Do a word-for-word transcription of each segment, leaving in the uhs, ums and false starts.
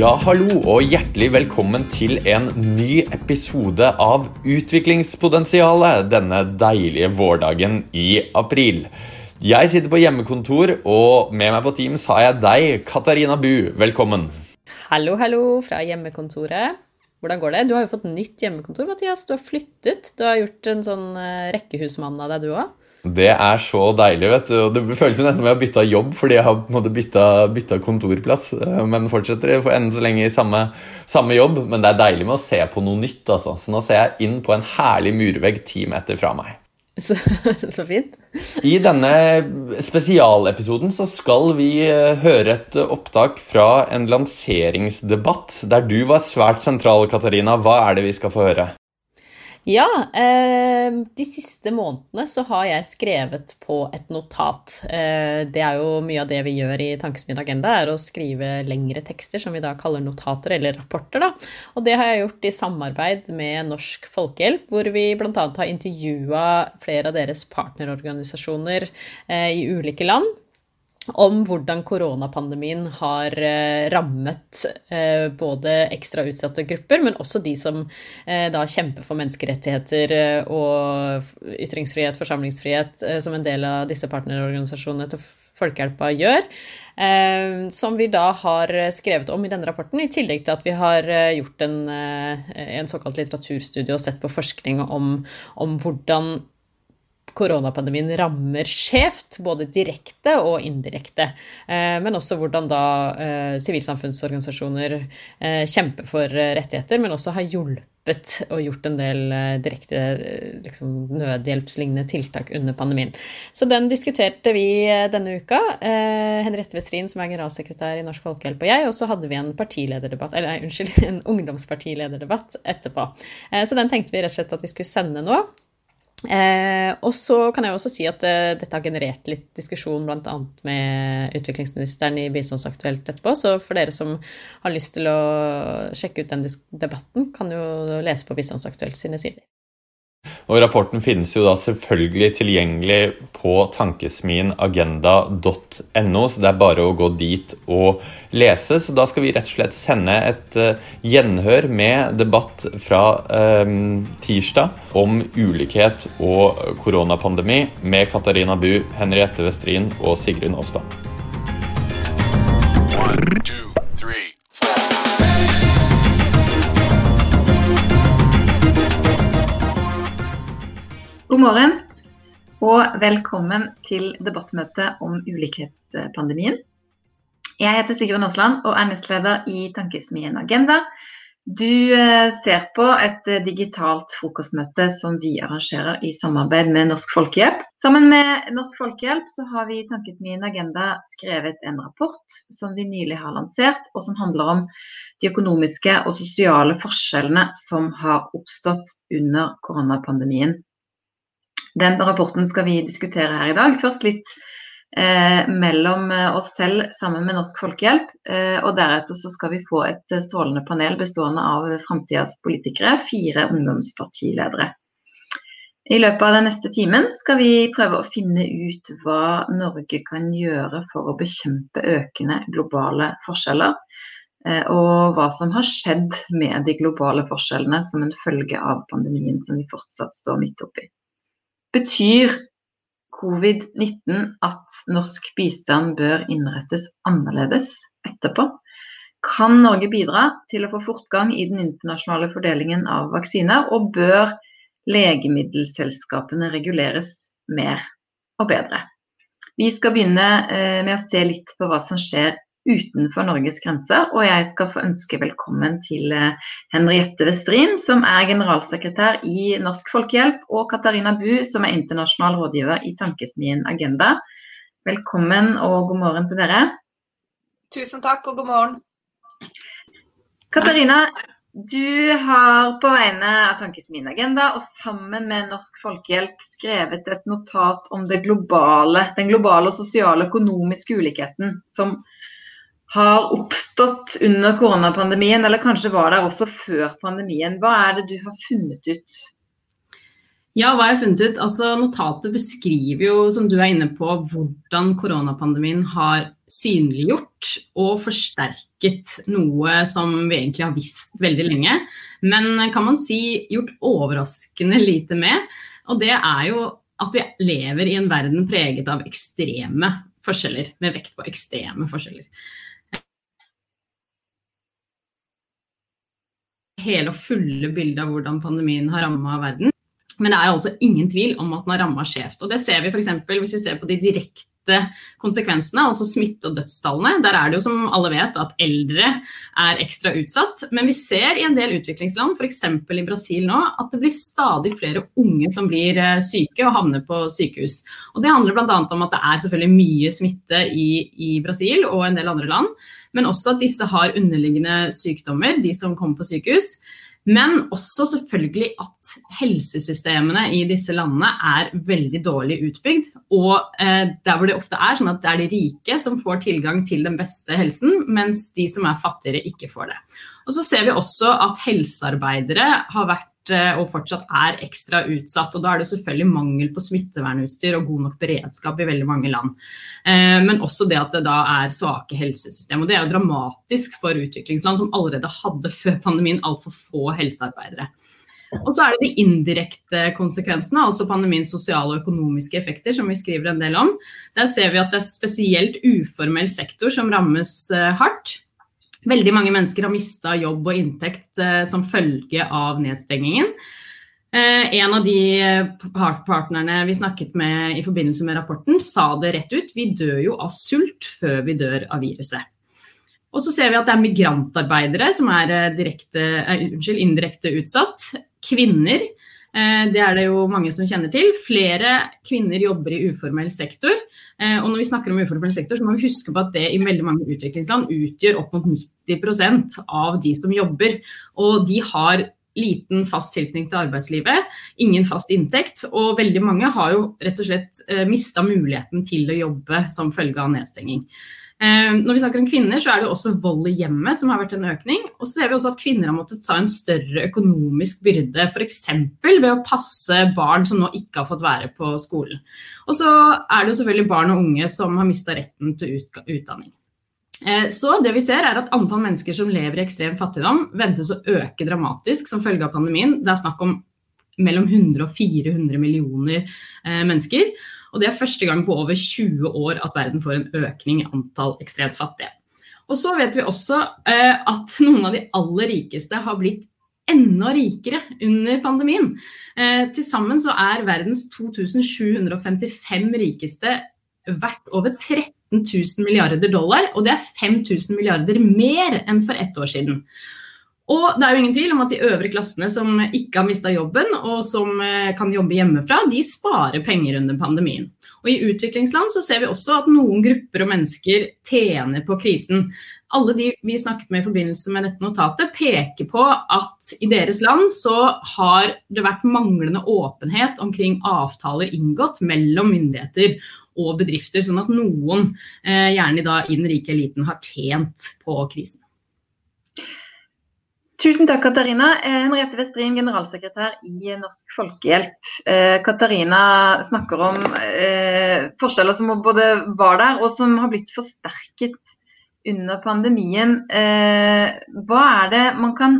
Ja, hallo og hjertelig velkommen til en ny episode av Utviklingspotensialet denne deilige vårdagen I april. Jeg sitter på hjemmekontor, og med meg på Teams har jeg deg, Katarina Bu. Velkommen! Hallo, hallo fra hjemmekontoret. Hvordan går det? Du har jo fått nytt hjemmekontor, Mathias. Du har flyttet. Du har gjort en sånn rekkehusmann av deg, du også. Det er så deilig, vet du. Det føles jo nesten som jeg har byttet jobb, fordi jeg har på en måte byttet, byttet kontorplass, men fortsetter jeg for enda så lenge I samme, samme jobb. Men det er deilig med å se på noe nytt, altså. Så nå ser jeg inn på en herlig murvegg ti meter fra meg. Så, så fint. I denne spesialepisoden så skal vi høre et opptak fra en lanseringsdebatt, der du var svært sentral, Katarina. Hva er det vi skal få høre? Ja, de siste månedene så har jeg skrevet på et notat. Det er jo mye av det vi gjør I Tankesmien Agenda, er å skrive lengre tekster, som vi da kaller notater eller rapporter. Da. Og det har jeg gjort I samarbeid med Norsk Folkehjelp, hvor vi blant annet har intervjuet flere av deres partnerorganisasjoner I ulike land, om hvordan koronapandemien har rammet både ekstra utsatte grupper, men også de som da kjemper for menneskerettigheter og ytringsfrihet, forsamlingsfrihet, som en del av disse partnerorganisasjonene til Folkehjelpa gjør, som vi da har skrevet om I denne rapporten, I tillegg til at vi har gjort en, en såkalt litteraturstudie og sett på forskning om, om hvordan koronapandemien rammer skjevt, både direkte og indirekte, men også hvordan da sivilsamfunnsorganisasjoner kjemper for rettigheter, men også har hjulpet og gjort en del direkte liksom, nødhjelpslignende tiltak under pandemien. Så den diskuterte vi denne uka. Henriette Westrin, som er generalsekretær I Norsk Folkehjelp, og jeg, og så hadde vi en partilederdebatt, eller unnskyld, en ungdomspartilederdebatt etterpå. Så den tenkte vi rett og slett at vi skulle sende nå, Eh, og så kan jeg også si at eh, dette har generert litt diskusjon blant annet med utviklingsministeren I bistandsaktuelt etterpå, så for dere som har lyst til å sjekke ut den debatten kan jo lese på bistandsaktuelt sine sider. Og rapporten finnes jo da selvfølgelig tilgjengelig på tankesminagenda punktum no, så det er bare å gå dit og lese, så da skal vi rett og slett sende et uh, gjenhør med debatt fra um, tirsdag om ulikhet og koronapandemi med Katarina Bu, Henriette Westrin og Sigrid Åsland. One, two, three. God morgen, og velkommen til debattmøtet om ulikhetspandemien. Jeg heter Sigrid Åsland og er nestleder I Tankesmien Agenda. Du ser på et digitalt frokostmøte som vi arrangerer I samarbeid med Norsk Folkehjelp. Sammen med Norsk Folkehjelp så har vi I Tankesmien Agenda skrevet en rapport som vi nylig har lansert, og som handler om de økonomiske og sosiale forskjellene som har oppstått under koronapandemien. Den rapporten skal vi diskutere her I dag. Først litt eh, mellom oss selv sammen med Norsk Folkehjelp, eh, og deretter så skal vi få et strålende panel bestående av fremtidens politikere, fire ungdomspartiledere. I løpet av den neste timen skal vi prøve å finne ut hva Norge kan gjøre for å bekjempe økende globale forskjeller, eh, og hva som har skjedd med de globale forskjellene som en følge av pandemien som vi fortsatt står midt oppi. Betyr covid nitten at norsk bistand bør innrettes annerledes etterpå? Kan Norge bidra til å få fortgang I den internasjonale fordelingen av vaksiner, og bør legemiddelselskapene reguleres mer og bedre? Vi skal begynne med å se litt på hva som skjer utenfor Norges grenser, og jeg skal få ønske velkommen til Henriette Westrin, som er generalsekretær I Norsk Folkehjelp, og Katarina Bu, som er internasjonal rådgiver I Tankesmien Agenda. Velkommen og god morgen til dere. Tusen takk og god morgen. Katarina, du har på vegne av Tankesmien Agenda og sammen med Norsk Folkehjelp skrevet et notat om det globale, den globale og sosiale økonomiske ulikheten som har oppstått under koronapandemien, eller kanskje var der også før pandemien. Hva er det du har funnet ut? Ja, hva har jeg funnet ut? Altså, notatet beskriver jo, som du er inne på, hvordan koronapandemien har synliggjort og forsterket noe som vi egentlig har visst veldig lenge, men kan man si gjort overraskende lite med, og det er jo at vi lever i en verden preget av ekstreme forskjeller, med vekt på ekstreme forskjeller. Hele og fulle bildet av hvordan pandemien har rammet verden. Men det er altså ingen tvil om at den har rammet skjevt. Og det ser vi for eksempel hvis vi ser på de direkte konsekvensene, altså smitte- og dødstallene. Der er det jo som alle vet at eldre er ekstra utsatt. Men vi ser i en del utviklingsland, for eksempel i Brasil nå, at det blir stadig flere unge som blir syke og havner på sykehus. Og det handler blant annet om at det er selvfølgelig mye smitte i, i Brasil og en del andre land, men også at disse har underliggende sykdommer, de som kommer på sykehus. Men også selvfølgelig at helsesystemene i disse landene er veldig dårlig utbygd, og der hvor det ofte er sånn at det er de rike som får tilgang til den beste helsen, mens de som er fattigere ikke får det. Og så ser vi også at helsearbeidere har vært og fortsatt er ekstra utsatt, og da er det selvfølgelig mangel på smittevernutstyr og god nok beredskap i veldig mange land. Men også det at det da er svake helsesystem, og det er jo dramatisk for utviklingsland som allerede hadde før pandemien alt for få helsearbeidere. Og så er det de indirekte konsekvensene, altså pandemiens sosiale og økonomiske effekter som vi skriver en del om. Der ser vi at det er spesielt uformell sektor som rammes hardt. Veldig mange mennesker har mistet jobb og inntekt som følge av nedstengningen. En av de partnerne vi snakket med i forbindelse med rapporten sa det rett ut, vi dør jo av sult før vi dør av viruset. Og så ser vi at det er migrantarbeidere som er direkte, unnskyld, indirekte utsatt, kvinner, det er det jo mange som kjenner til. Flere kvinner jobber i uformell sektor, og når vi snakker om uformell sektor, så må vi huske på at det i veldig mange utviklingsland utgjør opp mot nitti prosent av de som jobber, og de har liten fast tilknytning til arbeidslivet, ingen fast inntekt, og veldig mange har jo rett og slett mistet muligheten til å jobbe som følge av nedstenging. Når vi snakker om kvinner, så er det også vold i hjemmet som har vært en økning, og så ser vi også at kvinner har måttet ta en større økonomisk byrde, for eksempel ved å passe barn som nå ikke har fått være på skolen. Og så er det jo selvfølgelig barn og unge som har mistet retten til utdanning. Så det vi ser er at antall mennesker som lever i ekstrem fattigdom ventes å øke dramatisk som følge av pandemien. Det er snakk om mellom hundre og fire hundre millioner mennesker, og det er første gang på over tjue år at verden får en økning i antall ekstremt fattige. Og så vet vi også at noen av de aller rikeste har blitt enda rikere under pandemien. Tilsammen så er verdens to tusen sju hundre og femtifem rikeste verdt over tretten tusen milliarder dollar, og det er fem tusen milliarder mer enn for ett år siden. Og det er jo ingen tvil om at de øvre klassene som ikke har mistet jobben og som kan jobbe hjemmefra, de sparer penger under pandemien. Og i utviklingsland så ser vi også at noen grupper og mennesker tjener på krisen. Alle de vi snakket med i forbindelse med dette notatet peker på at i deres land så har det vært manglende åpenhet omkring avtaler inngått mellom myndigheter og bedrifter, sånn at noen, gjerne da i den rike eliten, har tjent på krisen. Tusen takk, Katarina. Henriette Westrin, generalsekretær i Norsk Folkehjelp. Katarina snakker om forskjeller som både var der og som har blitt forsterket under pandemien. Hva er det man kan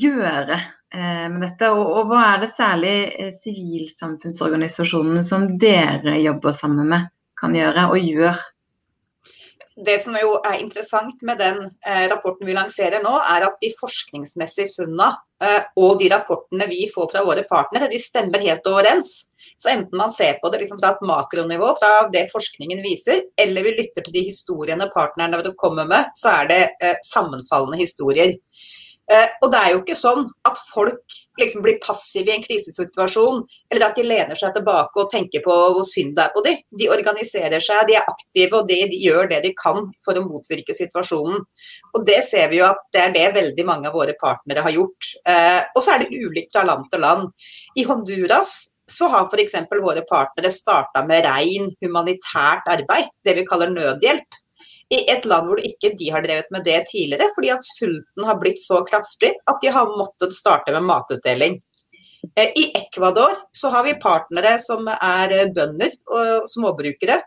gjøre med dette, og hva er det særlig sivilsamfunnsorganisasjonene som dere jobber sammen med kan gjøre og gjør? Det som jo er interessant med den rapporten vi lanserer nå, er at de forskningsmessige funnene og de rapportene vi får fra våre partnere, de stemmer helt overens. Så enten man ser på det liksom fra et makronivå, fra det forskningen viser, eller vi lytter til de historiene partnerne vil komme med, så er det sammenfallende historier. Og det er jo ikke sånn at folk liksom blir passive i en krisesituasjon, eller at de lener seg tilbake og tenker på hvor synd det er på dem. De organiserer seg, de er aktive, og de, de gjør det de kan for å motvirke situasjonen. Og det ser vi jo at det er det veldig mange av våre partnere har gjort. Eh, og så er det ulikt fra land til land. I Honduras så har for eksempel våre partnere startet med rein humanitært arbeid, det vi kaller nødhjelp. I et land hvor ikke de har drevet med det tidligere, fordi at sulten har blitt så kraftig at de har måttet starte med matutdeling. I Ecuador så har vi partnere som er bønder og småbrukere.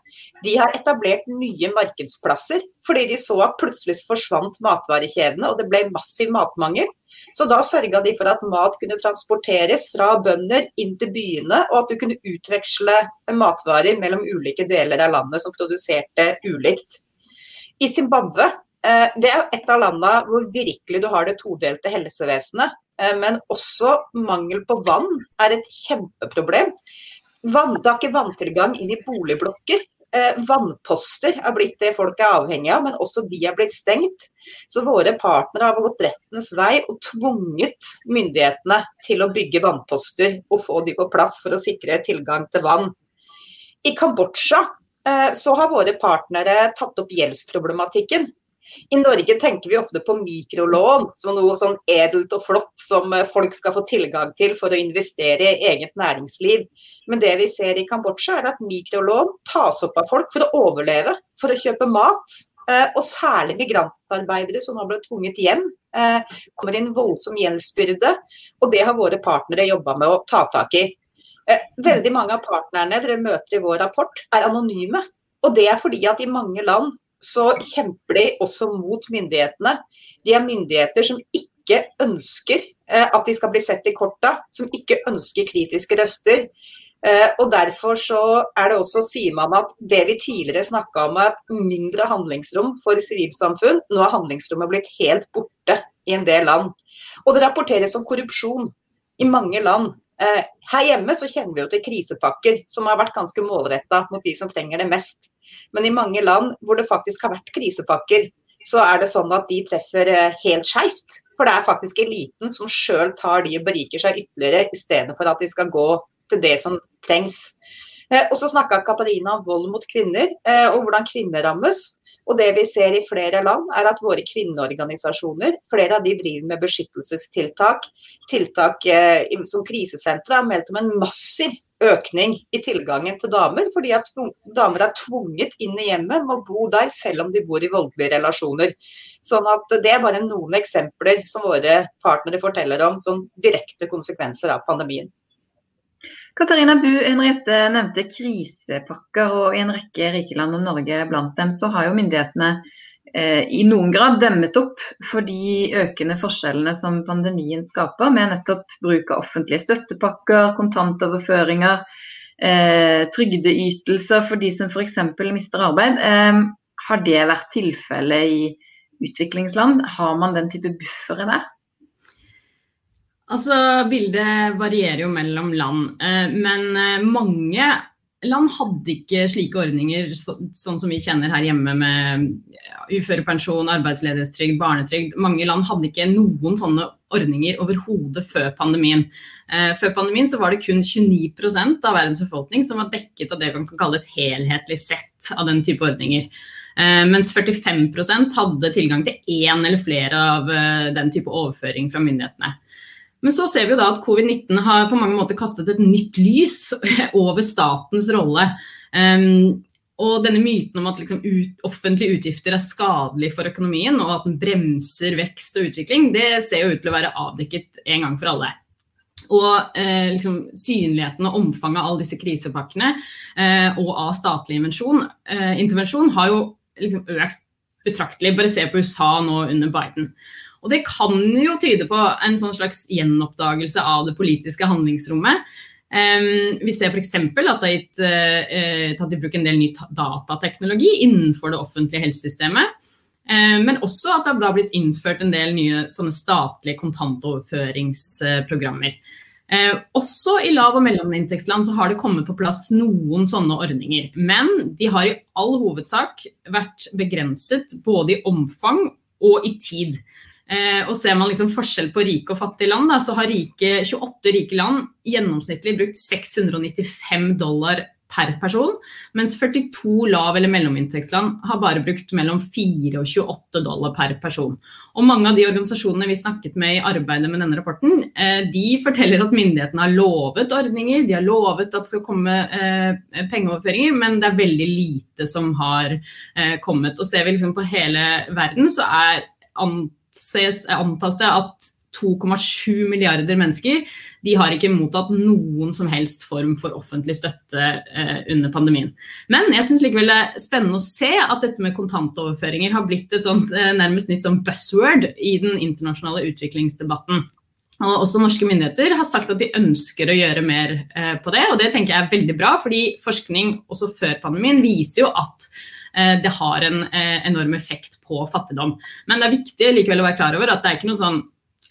De har etablert nye markedsplasser fordi de så at plutselig forsvant matvarekjedene og det ble massiv matmangel. Så da sørget de for at mat kunne transporteres fra bønder inn til byene, og at du kunne utveksle matvarer mellom ulike deler av landet som produserte ulikt. I Zimbabwe, det er et av landene hvor virkelig du har det todelte helsevesenet, men også mangel på vann er et kjempeproblem. Det er ikke vanntilgang inn i boligblokker. Vannposter har blitt det folk er avhengig av, men også de har blitt stengt. Så våre partnere har gått rettens vei og tvunget myndighetene til å bygge vannposter og få de på plass for å sikre tilgang til vann. I Kambodsja så har våre partnere tatt opp gjeldsproblematikken. I Norge tenker vi ofte på mikrolån som noe sånn edelt og flott som folk skal få tilgang til for å investere i eget næringsliv. Men det vi ser i Kambodsja er at mikrolån tas opp av folk for å overleve, for å kjøpe mat. Og særlig migrantarbeidere som har blitt tvunget hjem kommer inn voldsom gjeldsbyrde, og det har våre partnere jobbet med å ta tak i. Veldig mange av partnerne dere møter i vår rapport er anonyme, og det er fordi at i mange land så kjemper de også mot myndighetene. De er myndigheter som ikke ønsker at de skal bli sett i korta, som ikke ønsker kritiske røster. Og derfor så er det også, sier man, at det vi tidligere snakket om, at mindre handlingsrom for sivilsamfunn, nå har handlingsrommet blitt helt borte i en del land. Og det rapporteres om korrupsjon i mange land. Her hjemme så kjenner vi jo til krisepakker som har vært ganske målrettet mot de som trenger det mest. Men i mange land hvor det faktisk har vært krisepakker, så er det sånn at de treffer helt skjevt. For det er faktisk eliten som selv tar de og beriker seg ytterligere, i stedet for at de skal gå til det som trengs. Og så snakket Katarina om vold mot kvinner, og hvordan kvinner rammes. Og det vi ser i flere land er at våre kvinneorganisasjoner, flere av de driver med beskyttelsestiltak, tiltak som krisesentre, har meldt om en massiv økning i tilgangen til damer, fordi at damer er tvunget inn i hjemmet med å bo der, selv om de bor i voldelige relasjoner. Sånn at det er bare noen eksempler som våre partnere forteller om som direkte konsekvenser av pandemien. Katarina Bu, Henriette nevnte krisepakker, og i en rekke rike land og Norge blant dem, så har jo myndighetene i noen grad demmet opp for de økende forskjellene som pandemien skaper, med nettopp bruk av offentlige støttepakker, kontantoverføringer, trygdeytelser for de som for eksempel mister arbeid. Har det vært tilfelle i utviklingsland? Har man den type buffere der? Altså, bildet varierer jo mellom land, men mange land hadde ikke slike ordninger sånn som vi kjenner her hjemme med uførepensjon, arbeidsledighetstrygd, barnetrygd. Mange land hadde ikke noen sånne ordninger overhodet før pandemien. Før pandemien så var det kun tjueni prosent av verdens befolkning som var dekket av det man kan kalle et helhetlig sett av den type ordninger. Mens førtifem prosent hadde tilgang til en eller flere av den type overføring fra myndighetene. Men så ser vi jo da at covid nitten har på mange måter kastet et nytt lys over statens rolle. Og denne myten om at liksom offentlige utgifter er skadelig for økonomien, og at den bremser vekst og utvikling, det ser jo ut til å være avdekket en gang for alle. Og eh, liksom, synligheten og omfanget av alle disse krisepakkene eh, og av statlig eh, intervensjon har jo liksom økt betraktelig. Bare se på U S A nå under Biden. Og det kan jo tyde på en sånn slags gjenoppdagelse av det politiske handlingsrommet. Vi ser for eksempel at det har tatt i bruk en del ny datateknologi innenfor det offentlige helsesystemet, men også at det har blitt innført en del nye statlige kontantoverføringsprogrammer. Også i lav- og mellominntektsland så har det kommet på plass noen sånne ordninger, men de har i all hovedsak vært begrenset både i omfang og i tid. Og ser man liksom forskjell på rike og fattige land, da, så har rike, tjueåtte rike land gjennomsnittlig brukt seks hundre og nittifem dollar per person, mens førtito lav- eller mellominntektsland har bare brukt mellom fire og tjueåtte dollar per person. Og mange av de organisasjonene vi snakket med i arbeidet med denne rapporten, de forteller at myndighetene har lovet ordninger, de har lovet at det skal komme pengeoverføringer, men det er veldig lite som har kommet. Og ser vi liksom på hele verden, så er antas det at to komma sju milliarder mennesker, de har ikke mottatt noen som helst form for offentlig støtte eh, under pandemien. Men jeg synes likevel det er spennende å se at dette med kontantoverføringer har blitt et sånt, eh, nærmest nytt sånn buzzword I den internasjonale utviklingsdebatten. Og også norske myndigheter har sagt at de ønsker å gjøre mer eh, på det, og det tenker jeg er veldig bra, fordi forskning også før pandemien viser jo at eh, det har en eh, enorm effekt på fattigdom. Men det er viktig likevel å være klar over at det er ikke noen sånn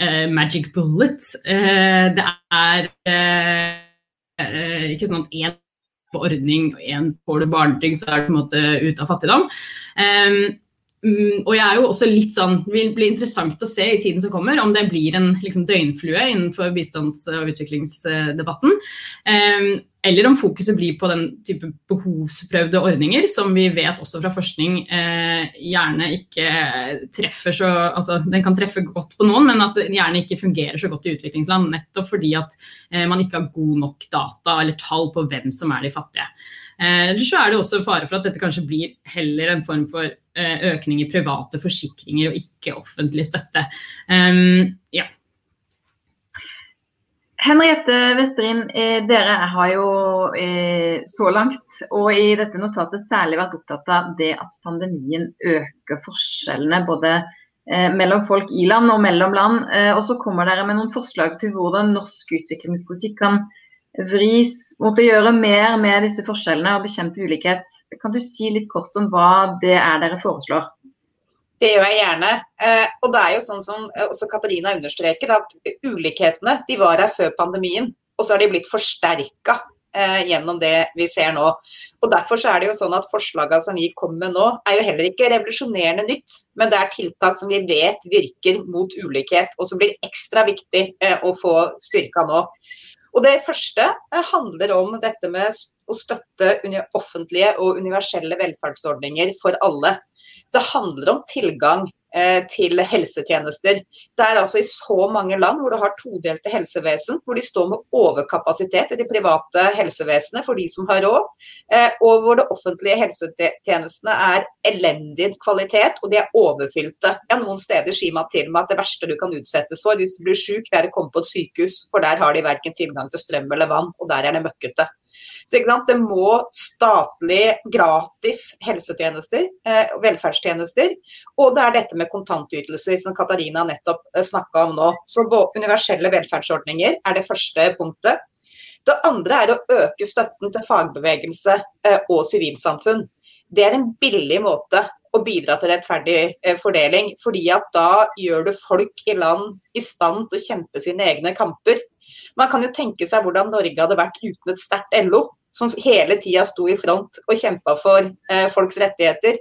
Uh, magic bullet. Uh, det er uh, uh, ikke sånn at en på ordning og en får du barnetrygd så er du på en måte ut av fattigdom. Um, um, og jeg er jo også litt sånn, det vil bli interessant å se I tiden som kommer om det blir en liksom, døgnflue innenfor bistands- og utviklingsdebatten. Um, eller om fokuset blir på den type behovsprøvde ordninger, som vi vet også fra forskning eh, gjerne ikke treffer så, altså den kan treffe godt på noen, men at den gjerne ikke fungerer så godt I utviklingsland, nettopp fordi at eh, man ikke har god nok data eller tall på hvem som er de fattige. Eh, så er det også fare for at dette kanskje blir heller en form for eh, økning I private forsikringer og ikke offentlig støtte. Um, ja. Henriette Westrin, dere har jo så langt, og I dette notatet særlig vært opptatt av det at pandemien øker forskjellene både mellom folk I land og mellom land, og så kommer dere med noen forslag til hvordan norsk utviklingspolitikk kan vris mot å gjøre mer med disse forskjellene og bekjempe ulikhet. Kan du si litt kort om hva det er dere foreslår? Det gjør jeg gjerne, og det er jo sånn som også Katarina understreker, at ulikhetene de var her før pandemien, og så har de blitt forsterket gjennom det vi ser nå. Og derfor så er det jo sånn at forslagene som vi kommer med nå, er jo heller ikke revolusjonerende nytt, men det er tiltak som vi vet virker mot ulikhet, og som blir ekstra viktig å få styrket nå. Og det første handler om dette med å støtte offentlige og universelle velferdsordninger for alle. Det handler om tilgang til helsetjenester. Det er altså I så mange land hvor du har todelte helsevesen, hvor de står med overkapasitet I de private helsevesenet for de som har råd, og hvor det offentlige helsetjenestene er elendig kvalitet, og de er overfylte. Ja, noen steder sier man til med at det verste du kan utsettes for hvis du blir syk, det er å komme på et sykehus, for der har de hverken tilgang til strøm eller vann, og der er det møkkete. Så ikke sant, det må statlig gratis helsetjenester, eh, velferdstjenester, og det er dette med kontantytelser som Katarina nettopp eh, snakket om nå. Så universelle velferdsordninger er det første punktet. Det andre er å øke støtten til fagbevegelse eh, og sivilsamfunn. Det er en billig måte å bidra til rettferdig eh, fordeling, fordi at da gjør du folk I land I stand til å kjempe sine egne kamper. Man kan jo tenke seg hvordan Norge hadde vært uten et sterkt L O, som hele tiden stod I front og kjempet for eh, folks rettigheter,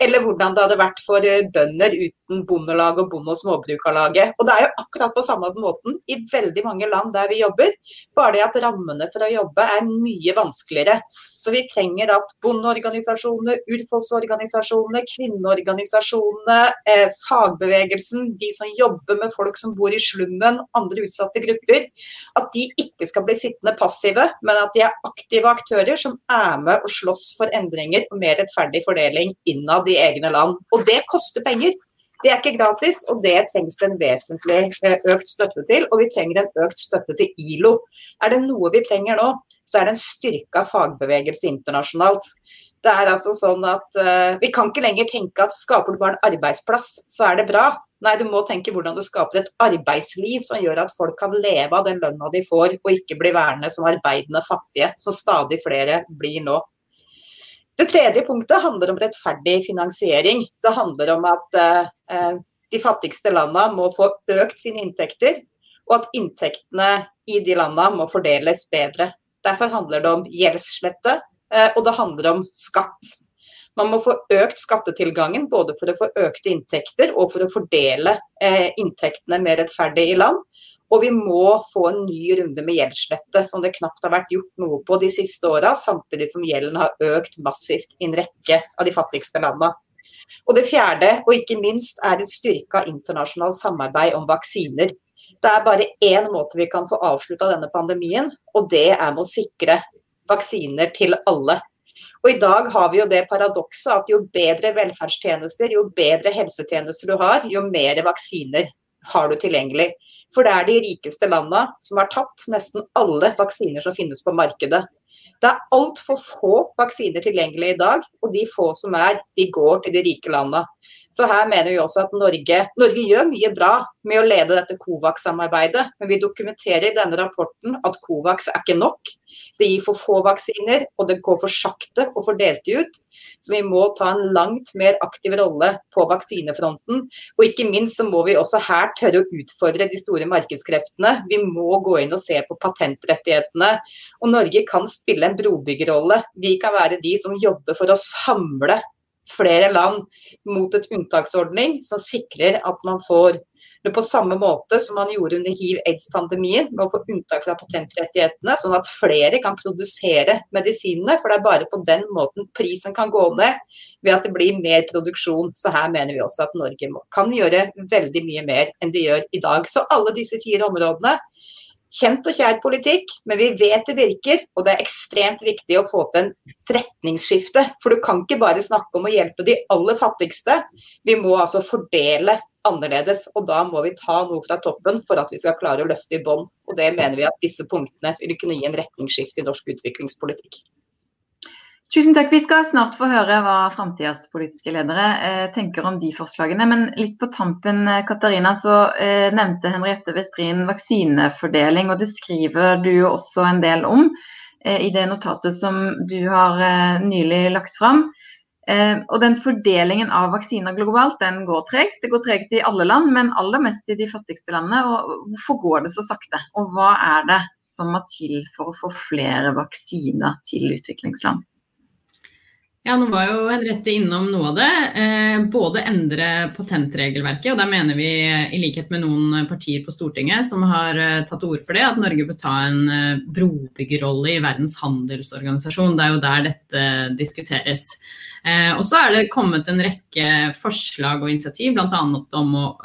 eller hvordan det hadde vært for eh, bønder uten bondelag og bonde- og småbrukerlaget. Og det er jo akkurat på samme måten I veldig mange land der vi jobber, bare det at rammene for å jobbe er mye vanskeligere. Så vi trenger at bondeorganisasjoner, urfolksorganisasjoner, kvinneorganisasjoner, eh, fagbevegelsen, de som jobber med folk som bor I slummen, andre utsatte grupper, at de ikke skal bli sittende passive, men at de er aktive aktører som er med og slåss for endringer og mer rettferdig fordeling innad I egne land. Og det koster penger. Det er ikke gratis, og det trengs det en vesentlig økt støtte til, og vi trenger en økt støtte til I L O. Er det noe vi trenger nå, så er det en styrket fagbevegelse internasjonalt. Det er altså sånn at uh, vi kan ikke lenger tenke at skaper du bare en arbeidsplass, så er det bra. Nei, du må tenke hvordan du skaper et arbeidsliv som gjør at folk kan leve av den lønna de får, og ikke bli værende som arbeidende fattige, som stadig flere blir nå. Det tredje punktet handler om rettferdig finansiering. Det handler om at uh, de fattigste landene må få økt sine inntekter, og at inntektene I de landene må fordeles bedre. Derfor handler det om gjeldslette, og det handler om skatt. Man må få økt skattetilgangen, både for å få økte inntekter og for å fordele inntektene mer rettferdig I land. Og vi må få en ny runde med gjeldslette, som det knapt har vært gjort noe på de siste årene, samtidig som gjelden har økt massivt I en rekke av de fattigste landene. Og det fjerde, og ikke minst, er et styrket internasjonalt samarbeid om vaksiner. Det er bare én måte vi kan få avsluttet denne pandemien, og det er med å sikre vaksiner til alle. Og I dag har vi jo det paradokset at jo bedre velferdstjenester, jo bedre helsetjenester du har, jo mer vaksiner har du tilgjengelig. For det er de rikeste landene som har tatt nesten alle vaksiner som finnes på markedet. Det er alt for få vaksiner tilgjengelig i dag, og de få som er, de går til de rike landene. Så her mener vi også at Norge, Norge gjør mye bra med å lede dette COVAX-samarbeidet, men vi dokumenterer i denne rapporten at COVAX er ikke nok. Det gir for få vaksiner, og det går for sakte å fordele de ut. Så vi må ta en langt mer aktiv rolle på vaksinefronten, og ikke minst så må vi også her tørre å utfordre de store markedskreftene. Vi må gå inn og se på patentrettighetene, og Norge kan spille en brobyggerrolle. Vi kan være de som jobber for å samle flere land mot et unntaksordning som sikrer at man får det på samme måte som man gjorde under H I V-AIDS-pandemien, med å få unntak fra patentrettighetene, sånn at flere kan produsere medisinene, for det er bare på den måten prisen kan gå ned, ved at det blir mer produksjon. Så her mener vi også at Norge kan gjøre veldig mye mer enn de gjør i dag. Så alle disse fire områdene, kjent og kjært politikk, men vi vet det virker, og det er ekstremt viktig å få til en retningsskifte, for du kan ikke bare snakke om å hjelpe de aller fattigste. Vi må altså fordele annerledes, og da må vi ta noe fra toppen for at vi skal klare å løfte i bånd, og det mener vi at disse punktene vil kunne gi en retningsskifte i norsk utviklingspolitikk. Tusen takk. Vi skal snart få høre hva fremtidens politiske ledere tenker om de forslagene, men litt på tampen, Katarina, så nevnte Henriette Westrin vaksinefordeling, og det skriver du jo også en del om i det notatet som du har nylig lagt frem. Og den fordelingen av vaksiner globalt, den går tregt. Det går tregt i alle land, men aller mest i de fattigste landene. Og hvorfor går det så sakte? Og hva er det som må til for å få flere vaksiner til utviklingsland? Ja, nå var jo Henriette innom noe av det. Både endre patentregelverket, og der mener vi i likhet med noen partier på Stortinget som har tatt ord for det, at Norge bør ta en brobyggerrolle i Verdens handelsorganisasjon. Det er jo der dette diskuteres. Og så er det kommet en rekke forslag og initiativ, blant annet om å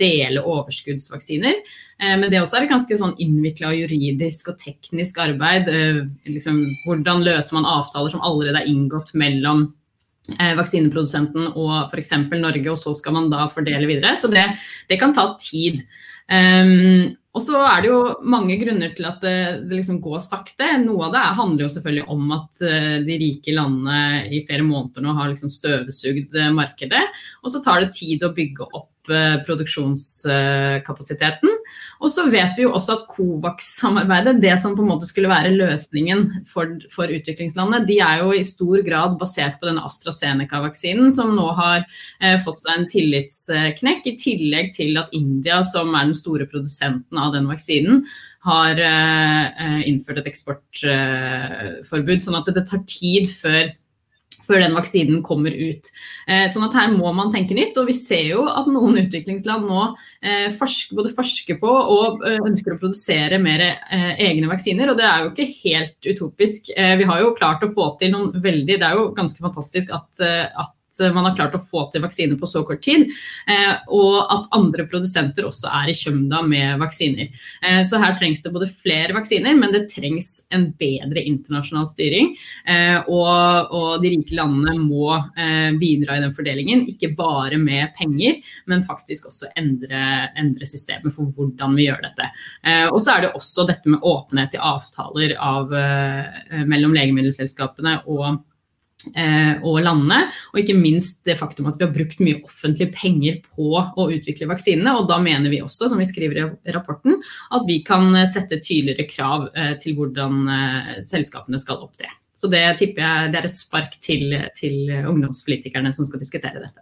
dele overskuddsvaksiner. Men det også er et ganske sånn innviklet og juridisk og teknisk arbeid. Liksom, hvordan løser man avtaler som allerede er inngått mellom vaksineprodusenten og for eksempel Norge, og så skal man da fordele videre. Så det, det kan ta tid. Um, og så er det jo mange grunner til at det, det liksom går sakte. Noe av det handler jo selvfølgelig om at de rike landene i flere måneder nå har liksom støvsugd markedet, og så tar det tid å bygge opp produksjonskapasiteten. Og så vet vi jo også at COVAX-samarbeidet, det som på en måte skulle være løsningen for, for utviklingslandet, de er jo i stor grad basert på denne AstraZeneca-vaksinen, som nå har eh, fått seg en tillitsknekk, i tillegg til at India, som er den store produsenten av den vaksinen, har eh, innført et eksportforbud, eh, sånn at det tar tid før før den vaksinen kommer ut. Sånn at her må man tenke nytt, og vi ser jo at noen utviklingsland nå forsker, både forsker på og ønsker å produsere mer egne vaksiner, og det er jo ikke helt utopisk. Vi har jo klart å få til noen veldig, det er jo ganske fantastisk at, at man har klart å få til vaksiner på så kort tid, og at andre produsenter også er i kjømda med vaksiner. Så her trengs det både flere vaksiner, men det trengs en bedre internasjonal styring, og, og de rike landene må bidra i den fordelingen, ikke bare med penger, men faktisk også endre, endre systemet for hvordan vi gjør dette. Og så er det også dette med åpenhet i avtaler av, mellom legemiddelselskapene og og landene, og ikke minst det faktum at vi har brukt mye offentlige penger på å utvikle vaksinene, og da mener vi også, som vi skriver i rapporten, at vi kan sette tydeligere krav til hvordan selskapene skal opptre. Så det tipper jeg det er et spark til, til ungdomspolitikerne som skal diskutere dette.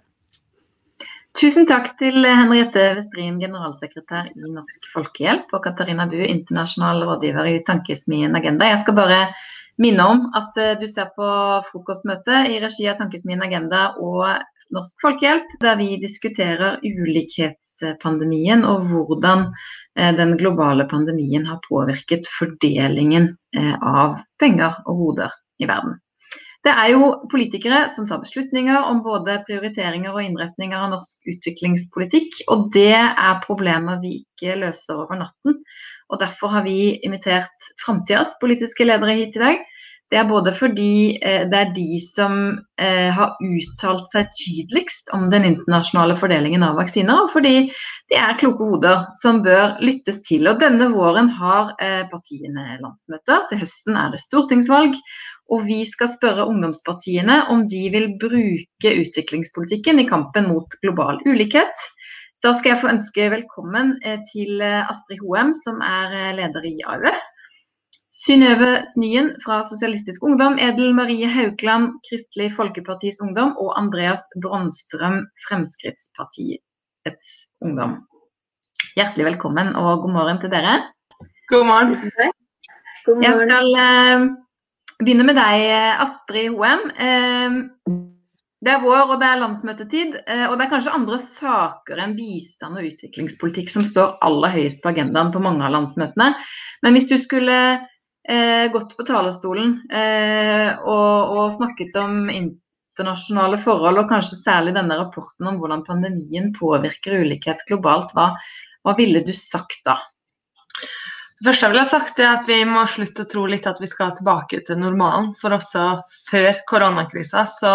Tusen takk til Henriette Westrin, generalsekretær i Norsk Folkehjelp, og Katarina Bu, internasjonal rådgiver i Tankesmien Agenda. Jeg skal bare minne om at du ser på frokostmøte i regi av Tankesmien Agenda og Norsk Folkehjelp, der vi diskuterer ulikhetspandemien og hvordan den globale pandemien har påvirket fordelingen av penger og hoder i verden. Det er jo politikere som tar beslutninger om både prioriteringer og innretninger av norsk utviklingspolitikk, og det er problemer vi ikke løser over natten. Og derfor har vi invitert fremtidens politiske ledere hit i dag. Det er både fordi eh, det er de som eh, har uttalt seg tydeligst om den internasjonale fordelingen av vaksiner, og fordi det er kloke hoder som bør lyttes til. Og denne våren har eh, partiene landsmøter, til høsten er det stortingsvalg, og vi skal spørre ungdomspartiene om de vil bruke utviklingspolitikken i kampen mot global ulikhet. Da skal jeg få ønske velkommen eh, til Astrid Hoem, som er eh, leder i A U F. Synnøve Snyen fra Socialistisk Ungdom, Edel-Marie Haugland, Kristelig Folkepartiets Ungdom og Andreas Bronström, Fremskrittspartiets Ungdom. Hjertelig velkommen og god morgen til dere. God morgen. God morgen. Jeg skal uh, begynne med deg, Astrid Hoem. Uh, det er vår og det er landsmøtetid, uh, og det er kanskje andre saker enn bistand og utviklingspolitikk som står aller høyest på agendaen på mange av landsmøtene. Men hvis du skulle Eh, gått på talerstolen eh, og, og snakket om internasjonale forhold og kanskje særlig denne rapporten om hvordan pandemien påvirker ulikhet globalt. Hva, hva ville du sagt da? Det første jeg ville sagt er at vi må slutte å tro litt at vi skal tilbake til normalen. For også før koronakrisen så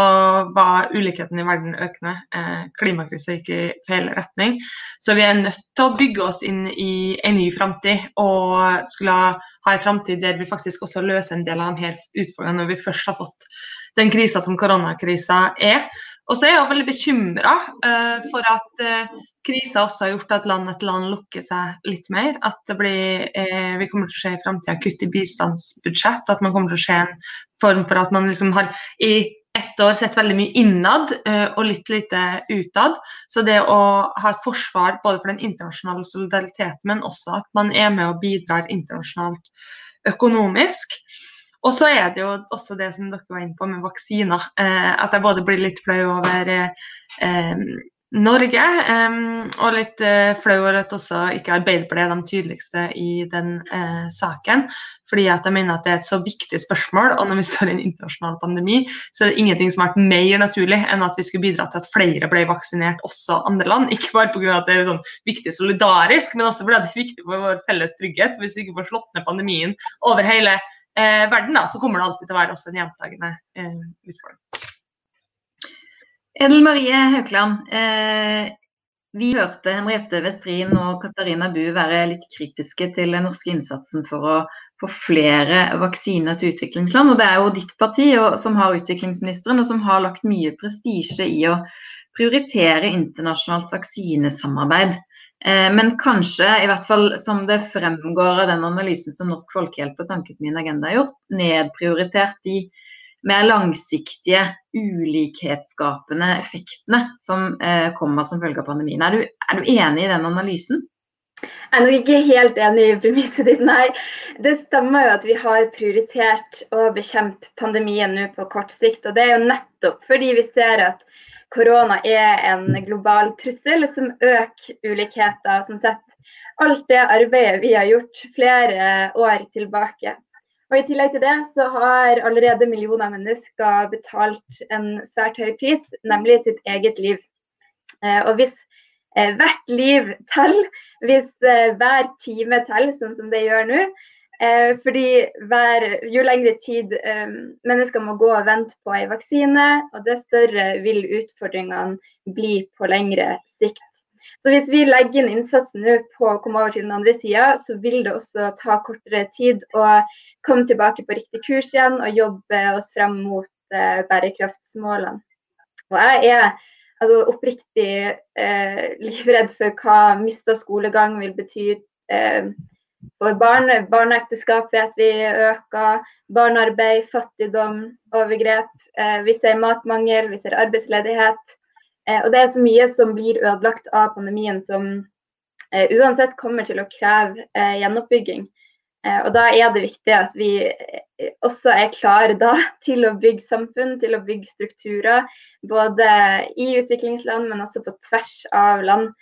var ulikheten i verden økende. Eh, klimakrisen gikk i feil retning. Så vi er nødt til å bygge oss inn i en ny fremtid, og skulle ha en fremtid der vi faktisk også løser en del av denne utfordringen når vi først har fått den krisen som koronakrisen er. Og så er jeg veldig bekymret uh, for at uh, krisen også har gjort at land etter land lukker seg litt mer, at det blir, uh, vi kommer til å se i fremtiden kutt i bistandsbudsjett, at man kommer til å se en form for at man liksom har i ett år sett veldig mye innad uh, og litt lite utad. Så det å ha et forsvar både for den internasjonale solidariteten, men også at man er med og bidrar internasjonalt økonomisk. Og så er det jo også det som dere var inne på med vaksiner, eh, at jeg både blir litt flau over eh, Norge, eh, og litt eh, flau over at også ikke Arbeiderpartiet er de tydeligste i den eh, saken, fordi at jeg mener at det er et så viktig spørsmål, og når vi står i en internasjonal pandemi, så er det ingenting som har vært mer naturlig enn at vi skulle bidra til at flere ble vaksinert også andre land, ikke bare på grunn av at det er sånn viktig solidarisk, men også fordi det er viktig for vår felles trygghet, for hvis vi ikke får slått ned pandemien over hele Eh, verden da, så kommer det alltid til å være også en gjentagende eh, utfordring. Edel-Marie Haugland, eh, vi hørte Henriette Westrin og Katarina Bu være litt kritiske til den norske innsatsen for å få flere vaksiner til utviklingsland, og det er jo ditt parti og, som har utviklingsministeren og som har lagt mye prestige i å prioritere internasjonalt vaksinesamarbeid. Men kanskje, i hvert fall som det fremgår av den analysen som Norsk Folkehjelp og Tankesmien Agenda har gjort, nedprioritert de mer langsiktige, ulikhetsskapende effektene som kommer som følge av pandemien. Er du, er du enig i den analysen? Jeg er nok ikke helt enig i premisset ditt, nei. Det stemmer jo at vi har prioritert å bekjempe pandemien nå på kort sikt, og det er jo nettopp fordi vi ser at korona er en global trussel som øker ulikheter, som setter alt det arbeidet vi har gjort flere år tilbake. Og i tillegg til det så har allerede millioner mennesker betalt en svært høy pris, nemlig sitt eget liv. Og hvis hvert liv teller, hvis hver time teller, sånn som det gjør nå, fordi hver, jo lengre tid um, mennesker må gå og vente på en vaksine, og det større vil utfordringene bli på lengre sikt. Så hvis vi legger inn innsatsen nå på å komme over til den andre siden, så vil det også ta kortere tid å komme tilbake på riktig kurs igjen og jobbe oss frem mot uh, bærekraftsmålene. Og jeg er altså, oppriktig uh, livredd for hva mistet skolegang vil bety uh, for barn, barneekteskap vet vi øker, barnearbeid, fattigdom, overgrep, eh, vi ser matmangel, vi ser arbeidsledighet. Eh, og det er så mye som blir ødelagt av pandemien som eh, uansett kommer til å kreve eh, gjenoppbygging. Eh, og da er det viktig at vi også er klare da, til å bygge samfunn, til å bygge strukturer, både i utviklingsland, men også på tvers av land.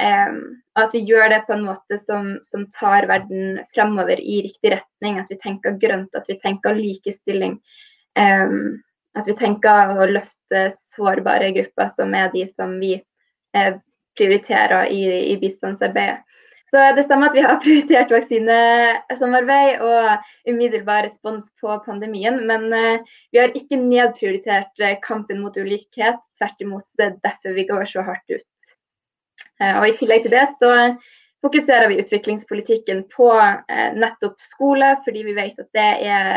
Um, at vi gjør det på en måte som, som tar verden fremover i riktig retning, at vi tenker grønt, at vi tenker likestilling, um, at vi tenker å løfte sårbare grupper som er de som vi eh, prioriterer i, i bistandsarbeidet. Så det stemmer at vi har prioritert vaksinesamarbeid og umiddelbar respons på pandemien, men vi har ikke nedprioritert kampen mot ulikhet, tvert imot. Det er derfor vi går så hardt ut. Og i tillegg til det så fokuserer vi utviklingspolitikken på nettopp skole, fordi vi vet at det er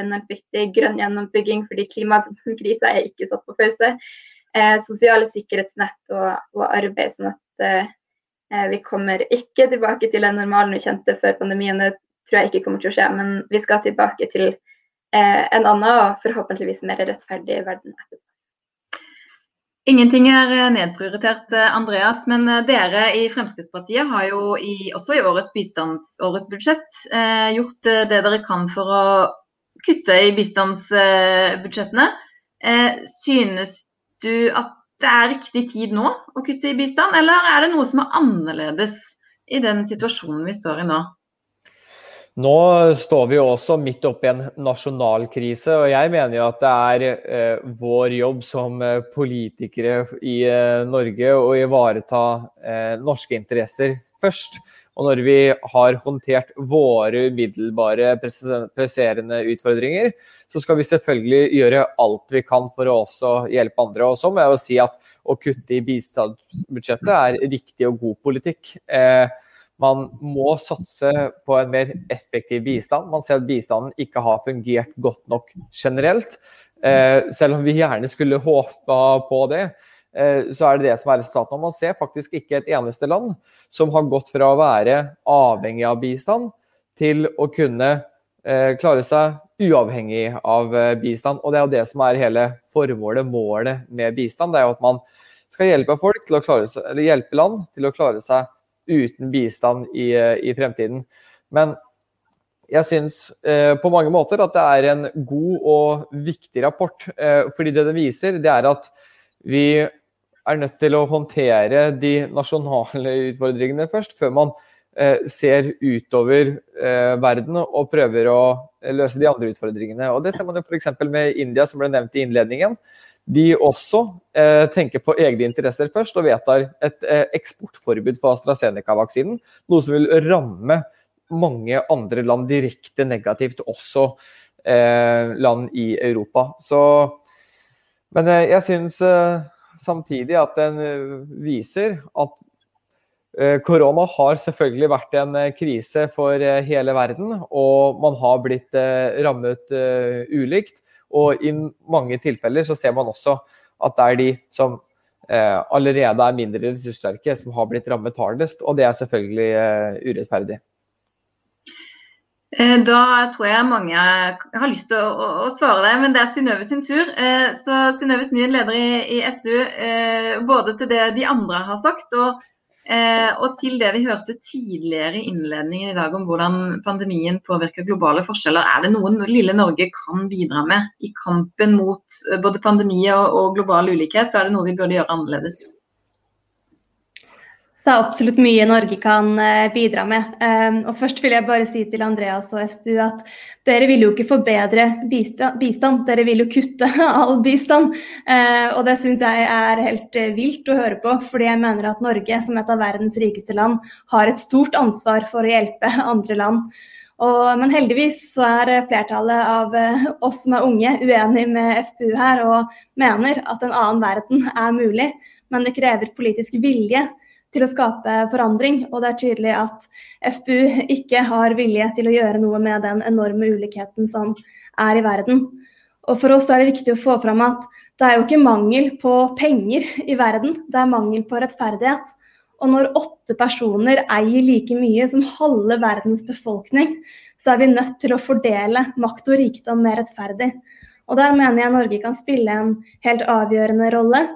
en viktig grønn gjennombygging, fordi klimakrisen er ikke satt på pause, sosiale sikkerhetsnett og arbeid, sånn at vi kommer ikke tilbake til den normalen vi kjente før pandemien. Det tror jeg ikke kommer til å skje, men vi skal tilbake til en annen og forhåpentligvis mer rettferdig verden etterpå. Ingenting er nedprioritert, Andreas, men dere i Fremskrittspartiet har jo også i årets bistandsårets budsjett gjort det dere kan for å kutte i bistandsbudsjettene. Synes du at det er riktig tid nå å kutte i bistand, eller er det noe som er annerledes i den situasjonen vi står i nå? Nå står vi også midt oppe i en nasjonal krise, og jeg mener at det er vår jobb som politikere i Norge å ivareta norske interesser først. Og når vi har håndtert våre umiddelbare presserende utfordringer, så skal vi selvfølgelig gjøre alt vi kan for å også hjelpe andre. Og så må jeg jo si at å kutte i bistandsbudsjettet er riktig og god politikk. Man må satse på en mer effektiv bistand. Man ser at bistanden ikke har fungert godt nok generelt, selv om vi gjerne skulle håpe på det. Så er det det som er resultatet nå. Man ser faktisk ikke et eneste land som har gått fra å være avhengig av bistand til å kunne klare seg uavhengig av bistand. Og det er jo det som er hele formålet, målet med bistand. Det er jo at man skal hjelpe folk til å klare seg, eller hjelpe land til å klare seg uten bistand i, i fremtiden. Men jeg synes på mange måter at det er en god og viktig rapport, fordi det det viser, det er at vi er nødt til å håndtere de nasjonale utfordringene først, før man ser utover verden og prøver å løse de andre utfordringene. Og det ser man jo for eksempel med India, som ble nevnt i innledningen. De også tenker på egne interesser først og vedtar et eksportforbud for AstraZeneca-vaksinen, noe som vil ramme mange andre land direkte negativt, også land i Europa. Så... Men jeg synes samtidig at den viser at korona har selvfølgelig vært en krise for hele verden, og man har blitt rammet ulikt. Og i mange tilfeller så ser man også at det er de som allerede er mindre ressurssterke som har blitt rammet hardest, og det er selvfølgelig urettferdig. Da tror jeg mange har lyst til å, å, å svare deg, men det er Synnøve sin tur. Så Synnøve Snyen, leder i, i S U, både til det de andre har sagt, og, og til det vi hørte tidligere i innledningen i dag om hvordan pandemien påvirker globale forskjeller. Er det noen lille Norge kan bidra med i kampen mot både pandemi og, og global ulikhet? Er det noe vi burde gjøre annerledes? Det er absolutt mye Norge kan bidra med. Og først vil jeg bare si til Andreas og F B U at dere vil jo ikke forbedre bistand, dere vil jo kutte all bistand. Og det synes jeg er helt vilt å høre på, fordi jeg mener at Norge, som et av verdens rikeste land, har et stort ansvar for å hjelpe andre land. Og, men heldigvis så er flertallet av oss som er unge uenige med F B U her, og mener at en annen verden er mulig, men det krever politisk vilje til å skape forandring, og det er tydelig at F B U ikke har vilje til å gjøre noe med den enorme ulikheten som er i verden. Og for oss er det viktig å få fram at det er jo ikke mangel på penger i verden, det er mangel på rettferdighet. Og når åtte personer eier like mye som halve verdens befolkning, så er vi nødt til å fordele makt og rikdom mer rettferdig. Og der mener jeg Norge kan spille en helt avgjørende rolle,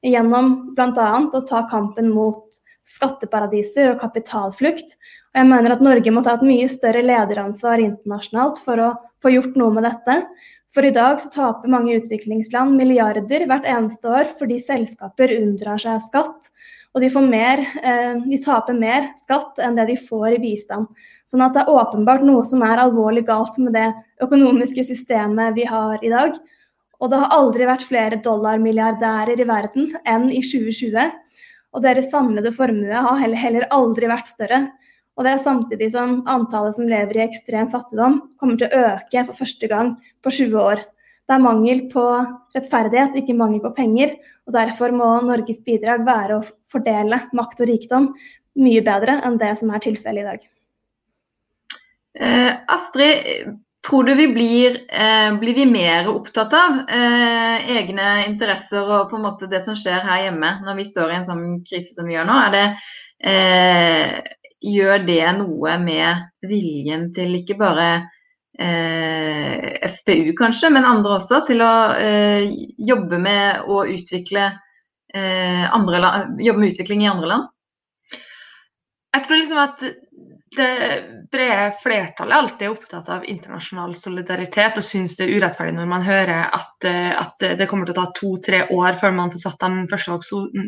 gjennom blant annet å ta kampen mot skatteparadiser og kapitalflukt. Og jeg mener at Norge må ta et mye større lederansvar internasjonalt for å få gjort noe med dette. For i dag så taper mange utviklingsland milliarder hvert eneste år fordi selskaper unndrar seg skatt, og de, får mer, de taper mer skatt enn det de får i bistand. Sånn at det er åpenbart noe som er alvorlig galt med det økonomiske systemet vi har i dag. Og det har aldri vært flere dollarmilliardærer i verden enn i tjue tjue, og deres samlede formue har heller aldri vært større. Og det er samtidig som antallet som lever i ekstrem fattigdom kommer til å øke for første gang på tjue år. Det er mangel på rettferdighet, ikke mangel på penger, og derfor må Norges bidrag være å fordele makt og rikdom mye bedre enn det som er tilfellet i dag. Eh, Astrid, tror du vi blir, eh, blir vi mer opptatt av eh, egne interesser og på en måte det som skjer her hjemme når vi står i en sånn krise som vi gjør nå? Er det... Eh, Gjør det noe med viljen til ikke bare eh, F P U kanskje, men andre også, til å eh, jobbe med å utvikle, eh, andre land, jobbe med utvikling i andre land? Jeg tror liksom at det brede flertallet alltid er opptatt av internasjonal solidaritet og synes det er urettferdig når man hører at, at det kommer til å ta to-tre år før man får satt de første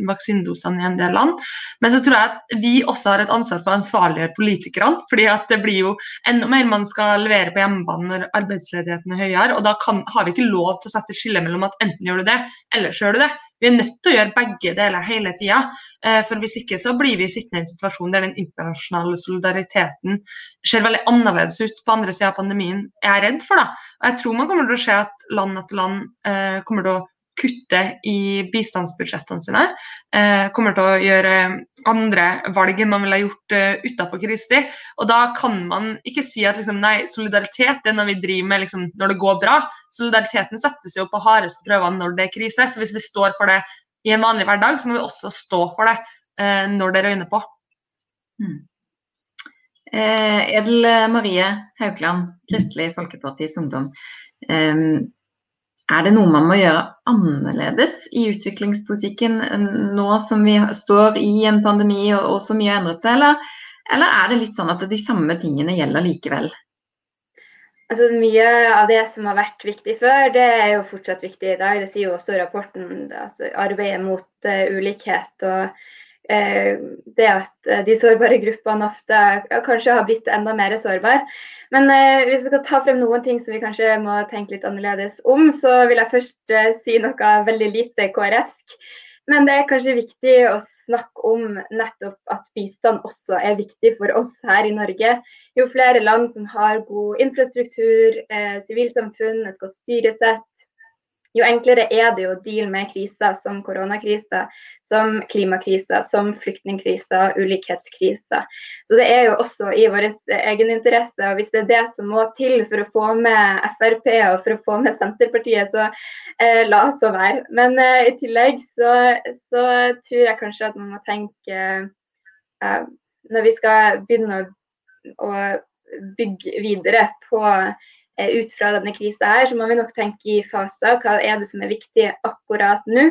vaksinedosene i en del land. Men så tror jeg at vi også har et ansvar for å ansvarliggjøre politikerne, fordi at det blir jo enda mer man skal levere på hjemmebane når arbeidsledigheten er høyere, og da kan, har vi ikke lov til å sette skille mellom at enten gjør du det, eller så gjør du det. Vi er nødt til å gjøre begge deler hele tiden, for hvis ikke så blir vi sittende i en situasjon der den internasjonale solidariteten ser veldig annerledes ut på andre siden av pandemien. Jeg er redd for det. Jeg tror man kommer til å se at land etter land kommer til å kutte i bistandsbudsjettene sine, kommer til å gjøre andre valg man vil ha gjort utenfor Kristi, og da kan man ikke si at liksom, nei, solidaritet er når vi driver med liksom, når det går bra. Solidariteten settes jo på hardeste prøvene når det er krise, så hvis vi står for det i en vanlig hverdag, så må vi også stå for det eh, når det røyner på. Hmm. Eh, Edel-Marie Haugland, Kristelig Folkepartiets Ungdom. Um, Er det noe man må gjøre annerledes i utviklingspolitikken nå som vi står i en pandemi og så mye har endret seg, eller, eller er det litt sånn at de samme tingene gjelder likevel? Altså, mye av det som har vært viktig før, det er jo fortsatt viktig i dag. Det sier jo også rapporten, altså arbeidet mot uh, ulikhet og uh, det at de sårbare gruppene ofte uh, kanskje har blitt enda mer sårbare. Men eh, hvis jeg skal ta frem noen ting som vi kanskje må tenke litt annerledes om, så vil jeg først eh, si noe veldig lite K R F-sk. Men det er kanskje viktig å snakke om nettopp at bistand også er viktig for oss her i Norge. Jo flere land som har god infrastruktur, eh, sivilsamfunn, et godt styresett, jo enklere er det å deale med kriser som koronakriser, som klimakriser, som flyktningkriser, ulikhetskriser. Så det er jo også i vår egen interesse, og hvis det er det som må til for å få med F R P og for å få med Senterpartiet, så eh, la oss så være. Men eh, i tillegg så, så tror jeg kanskje at man må tenke, eh, når vi skal begynne å, å bygge videre på ut fra denne krisen her, så må vi nok tenke i faser. Hva er det som er viktig akkurat nå?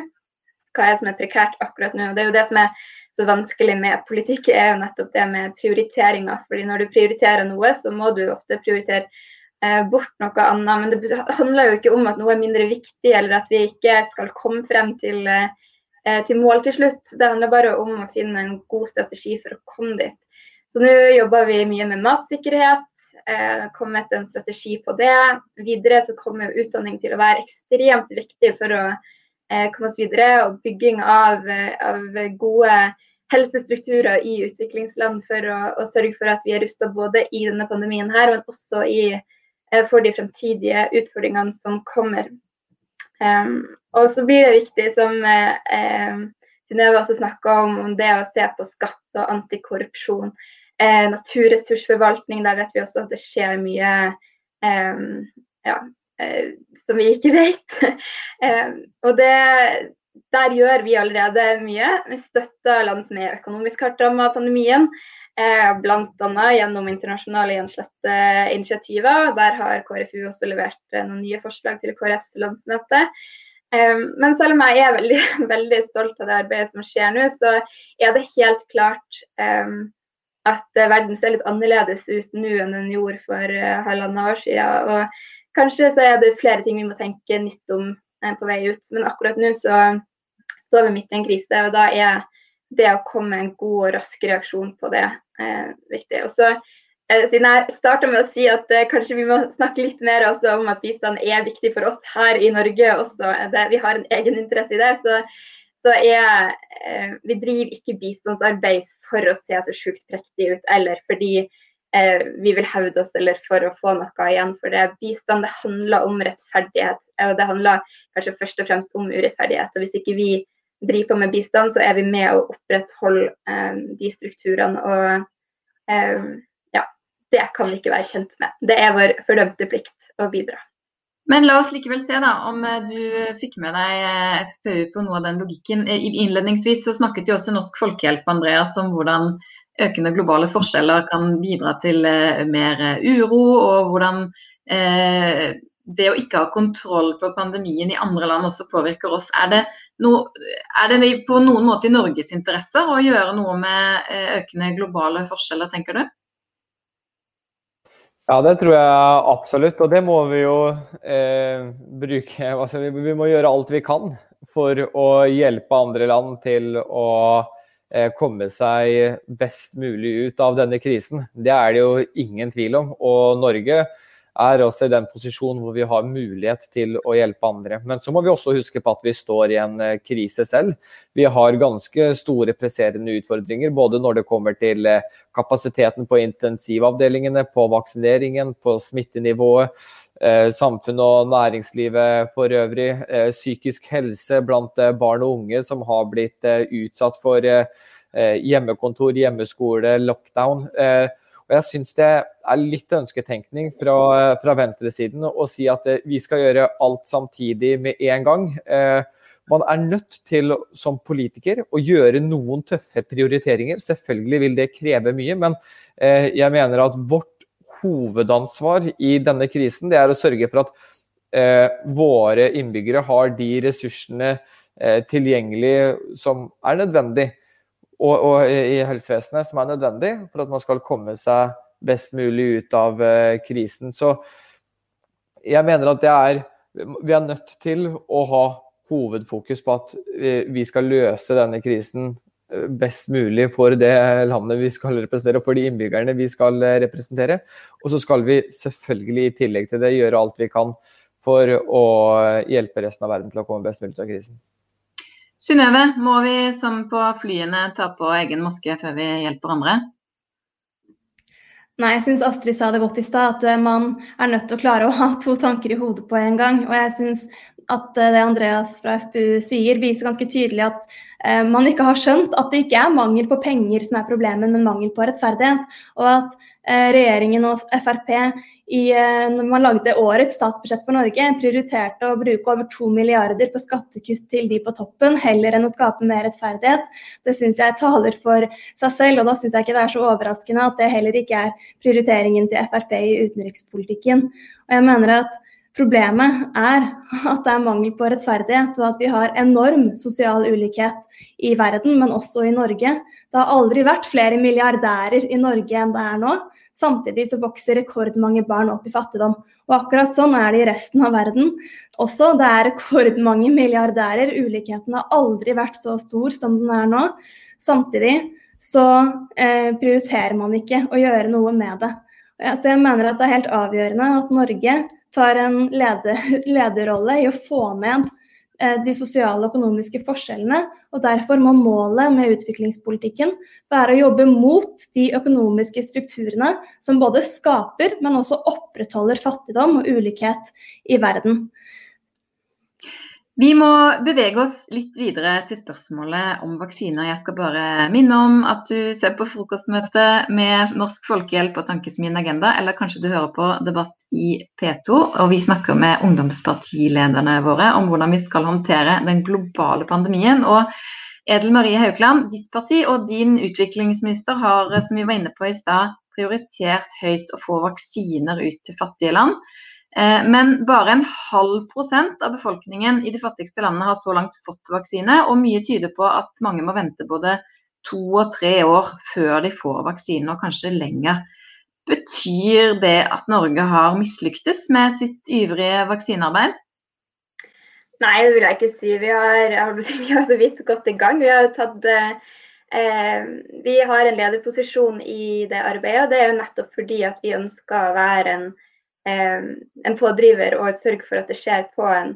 Hva er det som er prekært akkurat nå? Og det er jo det som er så vanskelig med politikk, er jo nettopp det med prioriteringer. Fordi når du prioriterer noe, så må du ofte prioritere eh, bort noe annet. Men det handler jo ikke om at noe er mindre viktig, eller at vi ikke skal komme frem til, eh, til mål til slutt. Det handler bare om å finne en god strategi for å komme dit. Så nå jobber vi mye med matsikkerhet, kommet en strategi på det. Videre så kommer utdanning til å være ekstremt viktig for å komme oss videre, og bygging av, av gode helsestrukturer i utviklingsland for å, å sørge for at vi er rustet både i denne pandemien her, men også i, for de fremtidige utfordringene som kommer. Um, og så blir det viktig, som um, Synnøve også snakket om, om det å se på skatt og antikorrupsjon. Eh, naturressursforvaltning, der vet vi også at det skjer mye eh, ja, eh, som vi ikke vet. eh, og det, der gjør vi allerede mye. Vi støtter land som er økonomisk hardt rammet av pandemien, eh, blant annet gjennom internasjonale gjenslette initiativer. Der har K R F U også levert eh, noen nye forslag til K R Fs landsmøte. Eh, men selv om jeg er veldig, veldig stolt av det arbeidet som skjer nå, så er det helt klart eh, at verden ser litt annerledes ut nå enn den gjorde for uh, halvannet år siden. Og kanskje så er det flere ting vi må tenke nytt om eh, på vei ut. Men akkurat nå så står vi midt i en krise, og da er det å komme en god og rask reaksjon på det eh, viktig. Og så, eh, siden jeg startet med å si at eh, kanskje vi må snakke litt mer også om at bistand er viktig for oss her i Norge også. Det, vi har en egen interesse i det, så så er, eh, vi driver ikke bistandsarbeid for å se så sjukt prektig ut, eller fordi eh, vi vil hevde oss, eller for å få noe igjen for det. Bistand, det handler om rettferdighet, og det handler kanskje først og fremst om urettferdighet, og hvis ikke vi driver med bistand, så er vi med å opprettholde eh, de strukturene, og eh, ja, det kan vi ikke være kjent med. Det er vår fordømte plikt å bidra. Men la oss likevel se da, om du fikk med deg F P U på noe av den logikken. Innledningsvis så snakket jo også Norsk Folkehjelp, Andreas, om hvordan økende globale forskjeller kan bidra til mer uro, og hvordan eh, det å ikke ha kontroll på pandemien i andre land også påvirker oss. Er det, no, er det på noen måte i Norges interesse å gjøre noe med økende globale forskjeller, tenker du? Ja, det tror jeg absolutt, og det må vi jo eh, bruke, altså, vi, vi må gjøre alt vi kan for å hjelpe andre land til å eh, komme seg best mulig ut av denne krisen. Det er det jo ingen tvil om, og Norge er også i den posisjon hvor vi har mulighet til å hjelpe andre. Men så må vi også huske på at vi står i en krise selv. Vi har ganske store presserende utfordringer, både når det kommer til kapasiteten på intensivavdelingene, på vaksineringen, på smittenivået, samfunnet og næringslivet for øvrig, psykisk helse blant barn og unge som har blitt utsatt for hjemmekontor, hjemmeskole, lockdown. Og jeg synes det er litt ønsketenkning fra, fra venstresiden å si at vi skal gjøre alt samtidig med en gang. Man er nødt til som politiker å gjøre noen tøffe prioriteringer. Selvfølgelig vil det kreve mye, men jeg mener at vårt hovedansvar i denne krisen, det er å sørge for at våre innbyggere har de ressursene tilgjengelig som er nødvendig. Og, og i helsevesenet som er nødvendig for at man skal komme seg best mulig ut av uh, krisen. Så jeg mener at det er, vi er nødt til å ha hovedfokus på at vi, vi skal løse denne krisen best mulig for det landet vi skal representere, og for de innbyggerne vi skal representere. Og så skal vi selvfølgelig i tillegg til det gjøre alt vi kan for å hjelpe resten av verden til å komme best mulig ut av krisen. Synnøve, må vi som på flyene ta på egen maske før vi hjelper andre? Nei, jeg synes Astrid sa det godt i sted, at man er nødt til å klare å ha to tanker i hodet på en gang. Og jeg synes at det Andreas fra F P U sier viser ganske tydelig at eh, man ikke har skjønt at det ikke er mangel på penger som er problemet, men mangel på rettferdighet. Og at eh, regjeringen og F R P, i, eh, når man lagde årets statsbudsjett for Norge, prioriterte å bruke over to milliarder på skattekutt til de på toppen, heller enn å skape mer rettferdighet. Det synes jeg taler for seg selv, og da synes jeg ikke det er så overraskende at det heller ikke er prioriteringen til F R P i utenrikspolitikken. Og jeg mener at problemet er at det er mangel på rettferdighet, og at vi har enorm sosial ulikhet i verden, men også i Norge. Det har aldri vært flere milliardærer i Norge enn det er nå. Samtidig så vokser rekordmange barn opp i fattigdom. Og akkurat sånn er det i resten av verden. Også det er rekordmange milliardærer. Ulikheten har aldri vært så stor som den er nå. Samtidig så eh, prioriterer man ikke å gjøre noe med det. Så jeg mener at det er helt avgjørende at Norge tar en leder, lederrolle i å få ned eh, de sosiale og økonomiske forskjellene, og derfor må målet med utviklingspolitikken være å jobbe mot de økonomiske strukturene som både skaper, men også opprettholder fattigdom og ulikhet i verden. Vi må bevege oss litt videre til spørsmålet om vaksiner. Jeg skal bare minne om at du ser på frokostmøtet med Norsk Folkehjelp og Tankesmien Agenda, eller kanskje du hører på debatt i P to, og vi snakker med ungdomspartilederne våre om hvordan vi skal håndtere den globale pandemien. Og Edel-Marie Haugland, ditt parti og din utviklingsminister har, som vi var inne på i stad, prioritert høyt å få vaksiner ut til fattige land. Men bare en halv prosent av befolkningen i de fattigste landene har så langt fått vaksine, og mye tyder på at mange må vente både to og tre år før de får vaksine, og kanskje lenger. Betyr det at Norge har mislyktes med sitt ivrige vaksinearbeid? Nei, det vil jeg ikke si. Vi har, vi har så vidt gått i gang. Vi har tatt... Eh, vi har en lederposisjon i det arbeidet, og det er jo nettopp fordi at vi ønsker å være en en pådriver og sørge for at det skjer på en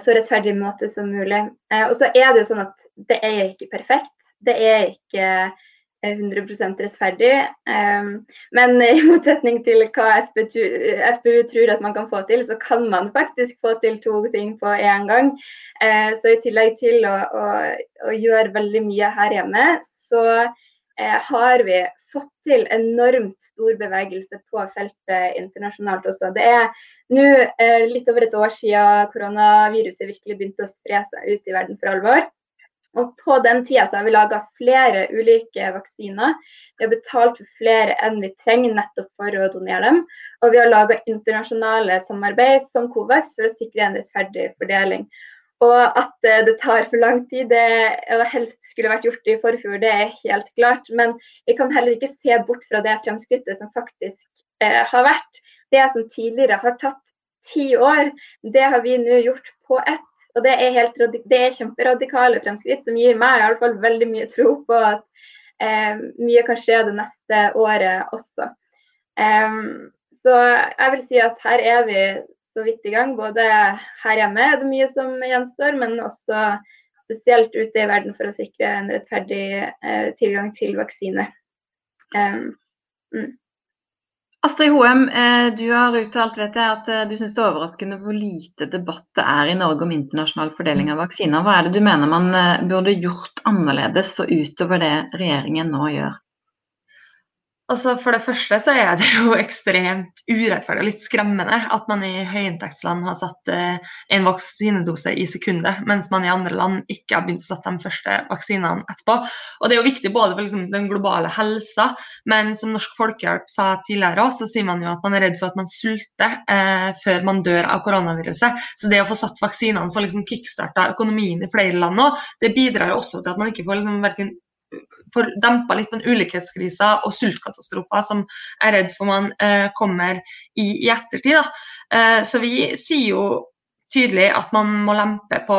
så rettferdig måte som mulig. Og så er det jo sånn at det er ikke perfekt, det er ikke hundre prosent rettferdig, men i motsetning til hva F P U tror at man kan få til, så kan man faktisk få til to ting på en gang. Så i tillegg til å gjøre veldig mye her hjemme, så har vi fått til enormt stor bevegelse på feltet internasjonalt også. Det er nå litt over et år siden koronaviruset virkelig begynte å spre seg ut i verden for alvor. Og på den tiden så har vi laget flere ulike vaksiner. Vi har betalt for flere enn vi trenger nettopp for å donere dem. Og vi har laget internasjonale samarbeid som COVAX for å sikre en rettferdig fordeling. Og at det tar for lang tid, eller helst skulle vært gjort i forfjor, det er helt klart. Men vi kan heller ikke se bort fra det fremskrittet som faktisk har vært. Det som tidligere har tatt ti år, det har vi nå gjort på ett. Og det er kjemperadikale fremskritt som gir meg i alle fall veldig mye tro på at mye kan skje det neste året også. Så jeg vil si at her er vi så vidt i gang, både her hjemme er det mye som gjenstår, men også spesielt ute i verden for å sikre en rettferdig tilgang til vaksine. Astrid Hoem, du har uttalt, vet jeg, at du synes det er overraskende hvor lite debatt det er i Norge om internasjonal fordeling av vaksiner. Hva er det du mener man burde gjort annerledes og utover det regjeringen nå gjør? Altså, for det første så er det jo ekstremt urettferdig og litt skremmende at man i høyinntektsland har satt en vaksinedose i sekundet, mens man i andre land ikke har begynt å sette de første vaksinene etterpå. Og det er jo viktig både for den globale helsa, men som Norsk Folkehjelp sa tidligere også, så sier man jo at man er redd for at man sulter før man dør av koronaviruset. Så det å få satt vaksinene for å kickstarte økonomien i flere land nå, det bidrar jo også til at man ikke får hverken for å dempe litt på den ulikhetskrisen og sultkatastrofer som jeg er redd for man kommer i ettertid. Så vi sier jo tydelig at man må lempe på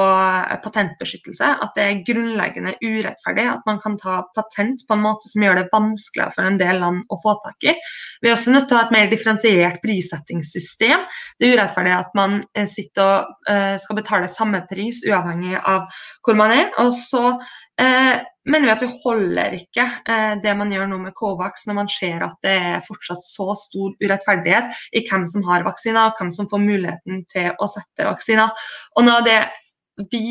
patentbeskyttelse, at det er grunnleggende urettferdig at man kan ta patent på en måte som gjør det vanskeligere for en del land å få tak i. Vi er også nødt til å ha et mer differensiert prissettingssystem. Det er urettferdig at man sitter og skal betale samme pris uavhengig av hvor man er, og så mener vi at vi holder ikke det man gjør nå med COVAX når man ser at det er fortsatt så stor urettferdighet i hvem som har vaksiner og hvem som får muligheten til å sette vaksiner. Og noe av det vi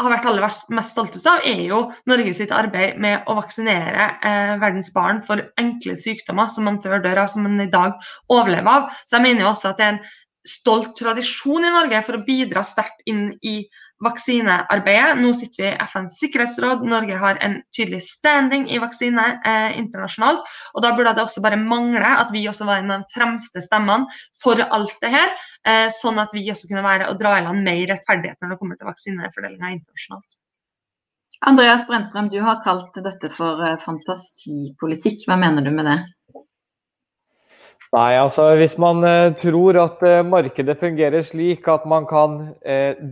har vært aller mest stolte av er jo Norges arbeid med å vaksinere verdens barn for enkle sykdommer som man før dør av, som man i dag overlever av. Så jeg mener jo også at det er en stolt tradisjon i Norge for å bidra sterkt inn i vaksinearbeidet. Nå sitter vi i F Ns sikkerhetsråd. Norge har en tydelig standing i vaksine internasjonalt, og da burde det også bare mangle at vi også var en av de fremste stemmene for alt det her, sånn at vi også kunne være og dra i land mer rettferdighet når det kommer til vaksinefordelingen internasjonalt. Andreas Bronström, du har kalt dette for fantasipolitikk. Hva mener du med det? Nei, altså hvis man tror at markedet fungerer slik at man kan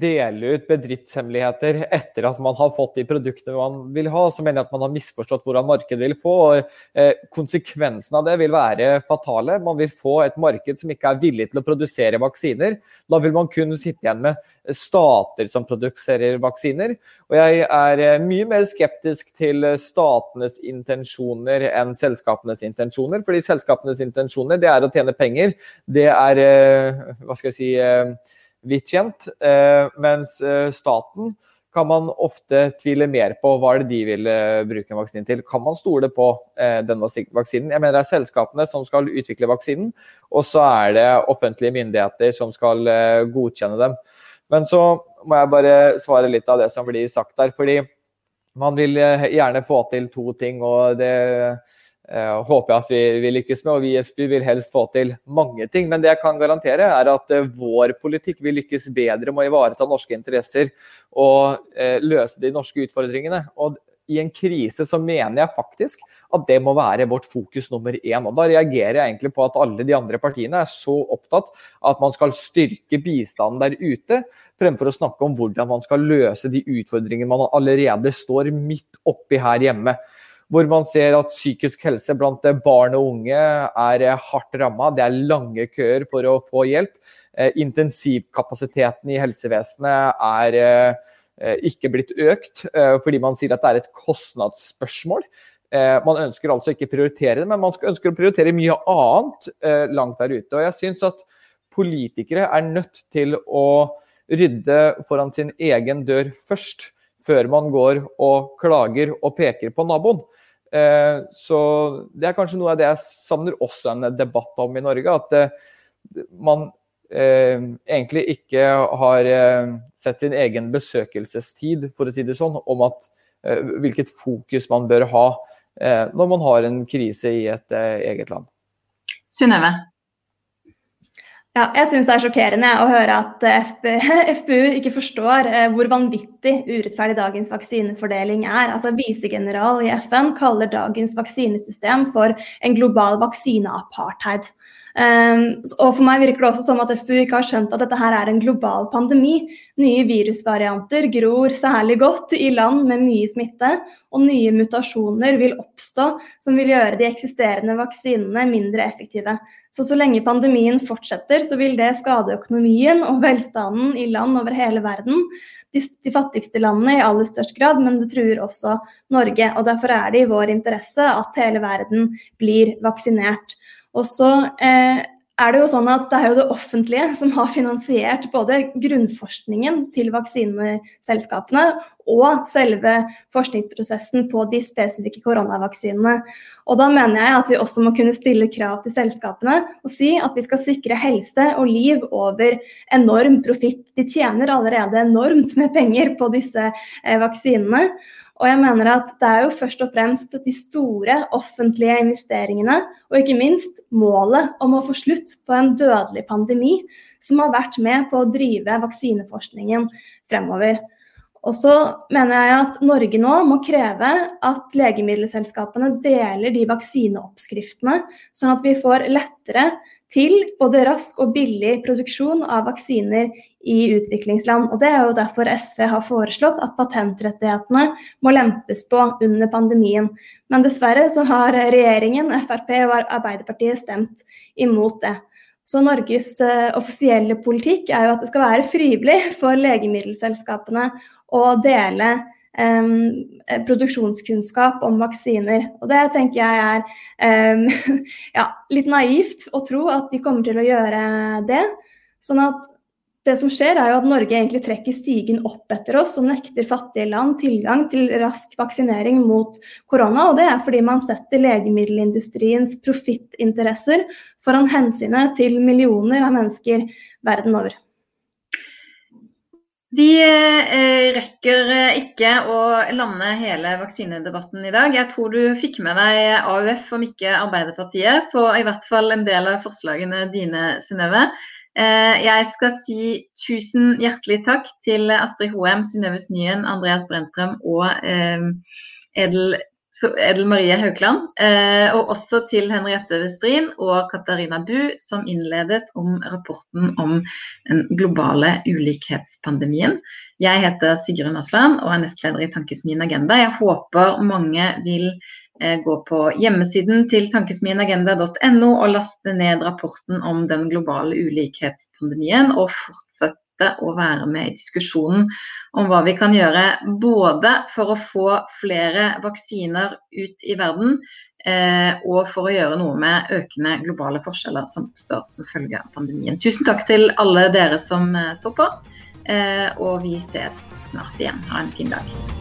dele ut bedriftshemmeligheter etter at man har fått de produktene man vil ha, så mener jeg at man har misforstått hvordan markedet vil få, og konsekvensen av det vil være fatale. Man vil få et marked som ikke er villig til å produsere vaksiner. Da vil man kun sitte igjen med stater som produserer vaksiner, og jeg er mye mer skeptisk til statenes intensjoner enn selskapenes intensjoner, fordi selskapenes intensjoner, det er å tjene penger, det er, hva skal jeg si, vidt kjent, mens staten kan man ofte tvile mer på hva det de vil bruke en vaksine til. Kan man stole på denne vaksinen? Jeg mener det er selskapene som skal utvikle vaksinen, og så er det offentlige myndigheter som skal godkjenne dem. Men så må jeg bare svare litt av det som blir sagt der, fordi man vil gjerne få til to ting, og det håper jeg at vi vil lykkes med, og vi i F P U vil helst få til mange ting, men det jeg kan garantere er at vår politikk vil lykkes bedre med å ivareta norske interesser og løse de norske utfordringene, og i en krise så mener jeg faktisk at det må være vårt fokus nummer én, og da reagerer jeg egentlig på at alle de andre partiene er så opptatt at man skal styrke bistanden der ute, fremfor å snakke om hvordan man skal løse de utfordringene man allerede står midt oppi her hjemme. hvor man ser at psykisk helse blant barn og unge er hardt rammet. Det er lange køer for å få hjelp. Intensivkapasiteten i helsevesenet er ikke blitt økt, fordi man sier at det er et kostnadsspørsmål. Man ønsker altså ikke prioritere det, men man ønsker å prioritere mye annet langt der ute. Og jeg synes at politikere er nødt til å rydde foran sin egen dør først, før man går og klager og peker på naboen. Så det er kanskje noe av det jeg savner også en debatt om i Norge, at man egentlig ikke har sett sin egen besøkelsestid, for å si det sånn, om at hvilket fokus man bør ha når man har en krise i et eget land. Synnøve? Ja, jeg synes det er sjokkerende å høre at F P U ikke forstår hvor vanvittig urettferdig dagens vaksinefordeling er. Altså, visegeneral i F N kaller dagens vaksinesystem for en global vaksineapartheid. Um, og for meg virker det også som at F P U ikke har skjønt at dette her er en global pandemi. Nye virusvarianter gror særlig godt i land med mye smitte, og nye mutasjoner vil oppstå som vil gjøre de eksisterende vaksinene mindre effektive. Så så lenge pandemien fortsetter, så vil det skade økonomien og velstanden i land over hele verden. De, de fattigste landene i aller størst grad, men det truer også Norge, og derfor er det i vår interesse at hele verden blir vaksinert. Og så eh, er det jo sånn at det er jo det offentlige som har finansiert både grunnforskningen til vaksineselskapene og selve forskningsprosessen på de spesifikke koronavaksinene. Og da mener jeg at vi også må kunne stille krav til selskapene og si at vi skal sikre helse og liv over enorm profitt. De tjener allerede enormt med penger på disse eh, vaksinene. Og jeg mener at det er jo først og fremst de store offentlige investeringene, og ikke minst målet om å få slutt på en dødelig pandemi, som har vært med på å drive vaksineforskningen fremover. Og så mener jeg at Norge nå må kreve at legemiddelselskapene deler de vaksineoppskriftene, sånn at vi får lettere til både rask og billig produksjon av vaksiner i utviklingsland. Og det er jo derfor S V har foreslått at patentrettighetene må lempes på under pandemien. Men dessverre så har regjeringen, F R P og Arbeiderpartiet stemt imot det. Så Norges offisielle politikk er jo at det skal være frivillig for legemiddelselskapene å dele eh, produksjonskunnskap om vaksiner. Og det tenker jeg er eh, ja, litt naivt å tro at de kommer til å gjøre det. Sånn at det som skjer er jo at Norge egentlig trekker stigen opp etter oss og nekter fattige land tilgang til rask vaksinering mot korona, og det er fordi man setter legemiddelindustriens profittinteresser foran hensynet til millioner av mennesker verden over. De rekker ikke å lande hele vaksinedebatten i dag. Jeg tror du fikk med deg A U F, om ikke Arbeiderpartiet, på i hvert fall en del av forslagene dine, Synnøve. Jeg skal si tusen hjertelig takk til Astrid Hoem, Synnøve Snyen, Andreas Bronström og Edel-Marie Haugland, og også til Henriette Westrin og Katarina Bu, som innledet om rapporten om den globale ulikhetspandemien. Jeg heter Sigrid Åsland og er nestleder i Tankesmien Agenda. Jeg håper mange vil gå på hjemmesiden til tankesmien agenda punktum no og laste ned rapporten om den globale ulikhetspandemien og fortsette å være med i diskusjonen om hva vi kan gjøre både for å få flere vaksiner ut i verden og for å gjøre noe med økende globale forskjeller som oppstår som følge av pandemien. Tusen takk til alle dere som så på, og vi ses snart igjen. Ha en fin dag.